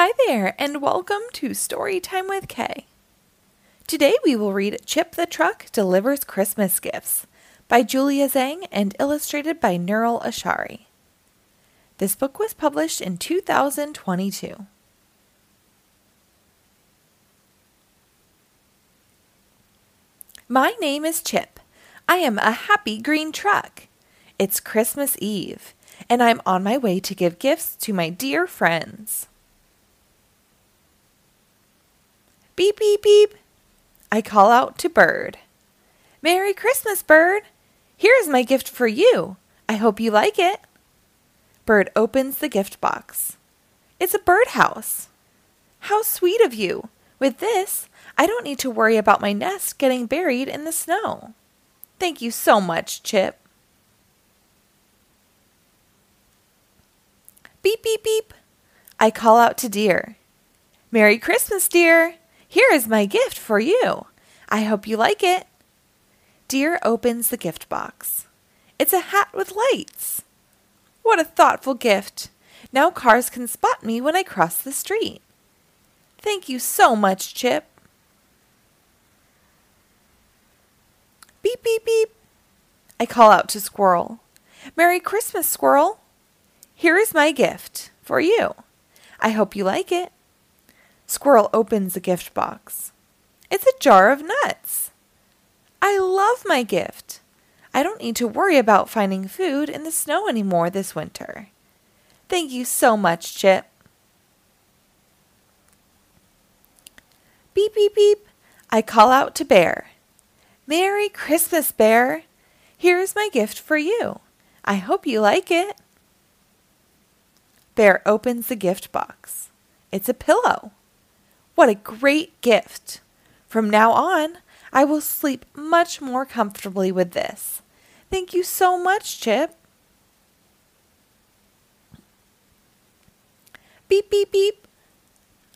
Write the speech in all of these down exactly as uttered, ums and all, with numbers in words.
Hi there, and welcome to Storytime with Kay. Today we will read Chip the Truck Delivers Christmas Gifts by Julia Zheng and illustrated by Nurul Ashari. This book was published in two thousand twenty-two. My name is Chip. I am a happy green truck. It's Christmas Eve, and I'm on my way to give gifts to my dear friends. Beep, beep, beep, I call out to Bird. Merry Christmas, Bird. Here's my gift for you. I hope you like it. Bird opens the gift box. It's a birdhouse. How sweet of you. With this, I don't need to worry about my nest getting buried in the snow. Thank you so much, Chip. Beep, beep, beep, I call out to Deer. Merry Christmas, Deer. Here is my gift for you. I hope you like it. Deer opens the gift box. It's a hat with lights. What a thoughtful gift. Now cars can spot me when I cross the street. Thank you so much, Chip. Beep, beep, beep, I call out to Squirrel. Merry Christmas, Squirrel. Here is my gift for you. I hope you like it. Squirrel opens the gift box. It's a jar of nuts. I love my gift. I don't need to worry about finding food in the snow anymore this winter. Thank you so much, Chip. Beep, beep, beep, I call out to Bear. Merry Christmas, Bear. Here is my gift for you. I hope you like it. Bear opens the gift box. It's a pillow. What a great gift! From now on, I will sleep much more comfortably with this. Thank you so much, Chip. Beep, beep, beep.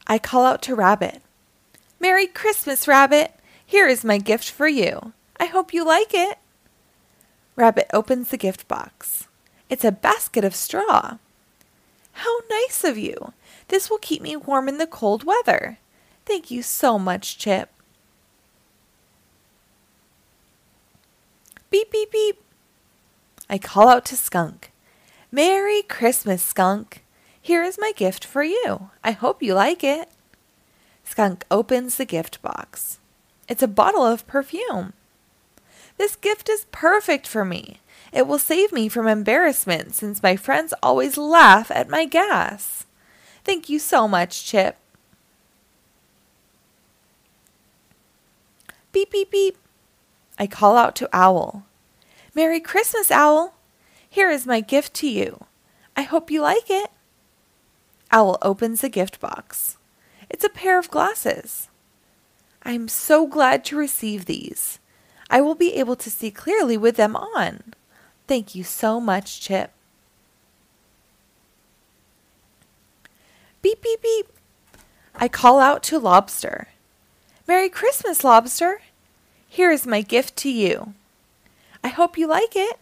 I call out to Rabbit. Merry Christmas, Rabbit. Here is my gift for you. I hope you like it. Rabbit opens the gift box. It's a basket of straw. How nice of you. This will keep me warm in the cold weather. Thank you so much, Chip. Beep, beep, beep. I call out to Skunk. Merry Christmas, Skunk. Here is my gift for you. I hope you like it. Skunk opens the gift box. It's a bottle of perfume. This gift is perfect for me. It will save me from embarrassment since my friends always laugh at my gas. Thank you so much, Chip. Beep, beep, beep, I call out to Owl. Merry Christmas, Owl. Here is my gift to you. I hope you like it. Owl opens the gift box. It's a pair of glasses. I am so glad to receive these. I will be able to see clearly with them on. Thank you so much, Chip. Beep, beep, beep, I call out to Lobster. Merry Christmas, Lobster. Here is my gift to you. I hope you like it.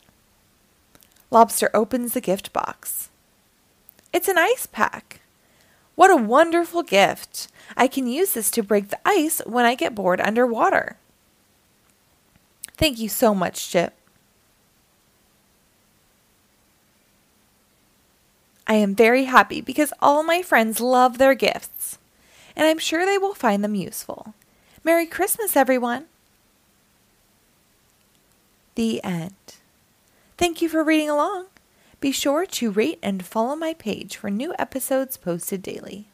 Lobster opens the gift box. It's an ice pack. What a wonderful gift. I can use this to break the ice when I get bored underwater. Thank you so much, Chip. I am very happy because all my friends love their gifts, and I'm sure they will find them useful. Merry Christmas, everyone. The end. Thank you for reading along. Be sure to rate and follow my page for new episodes posted daily.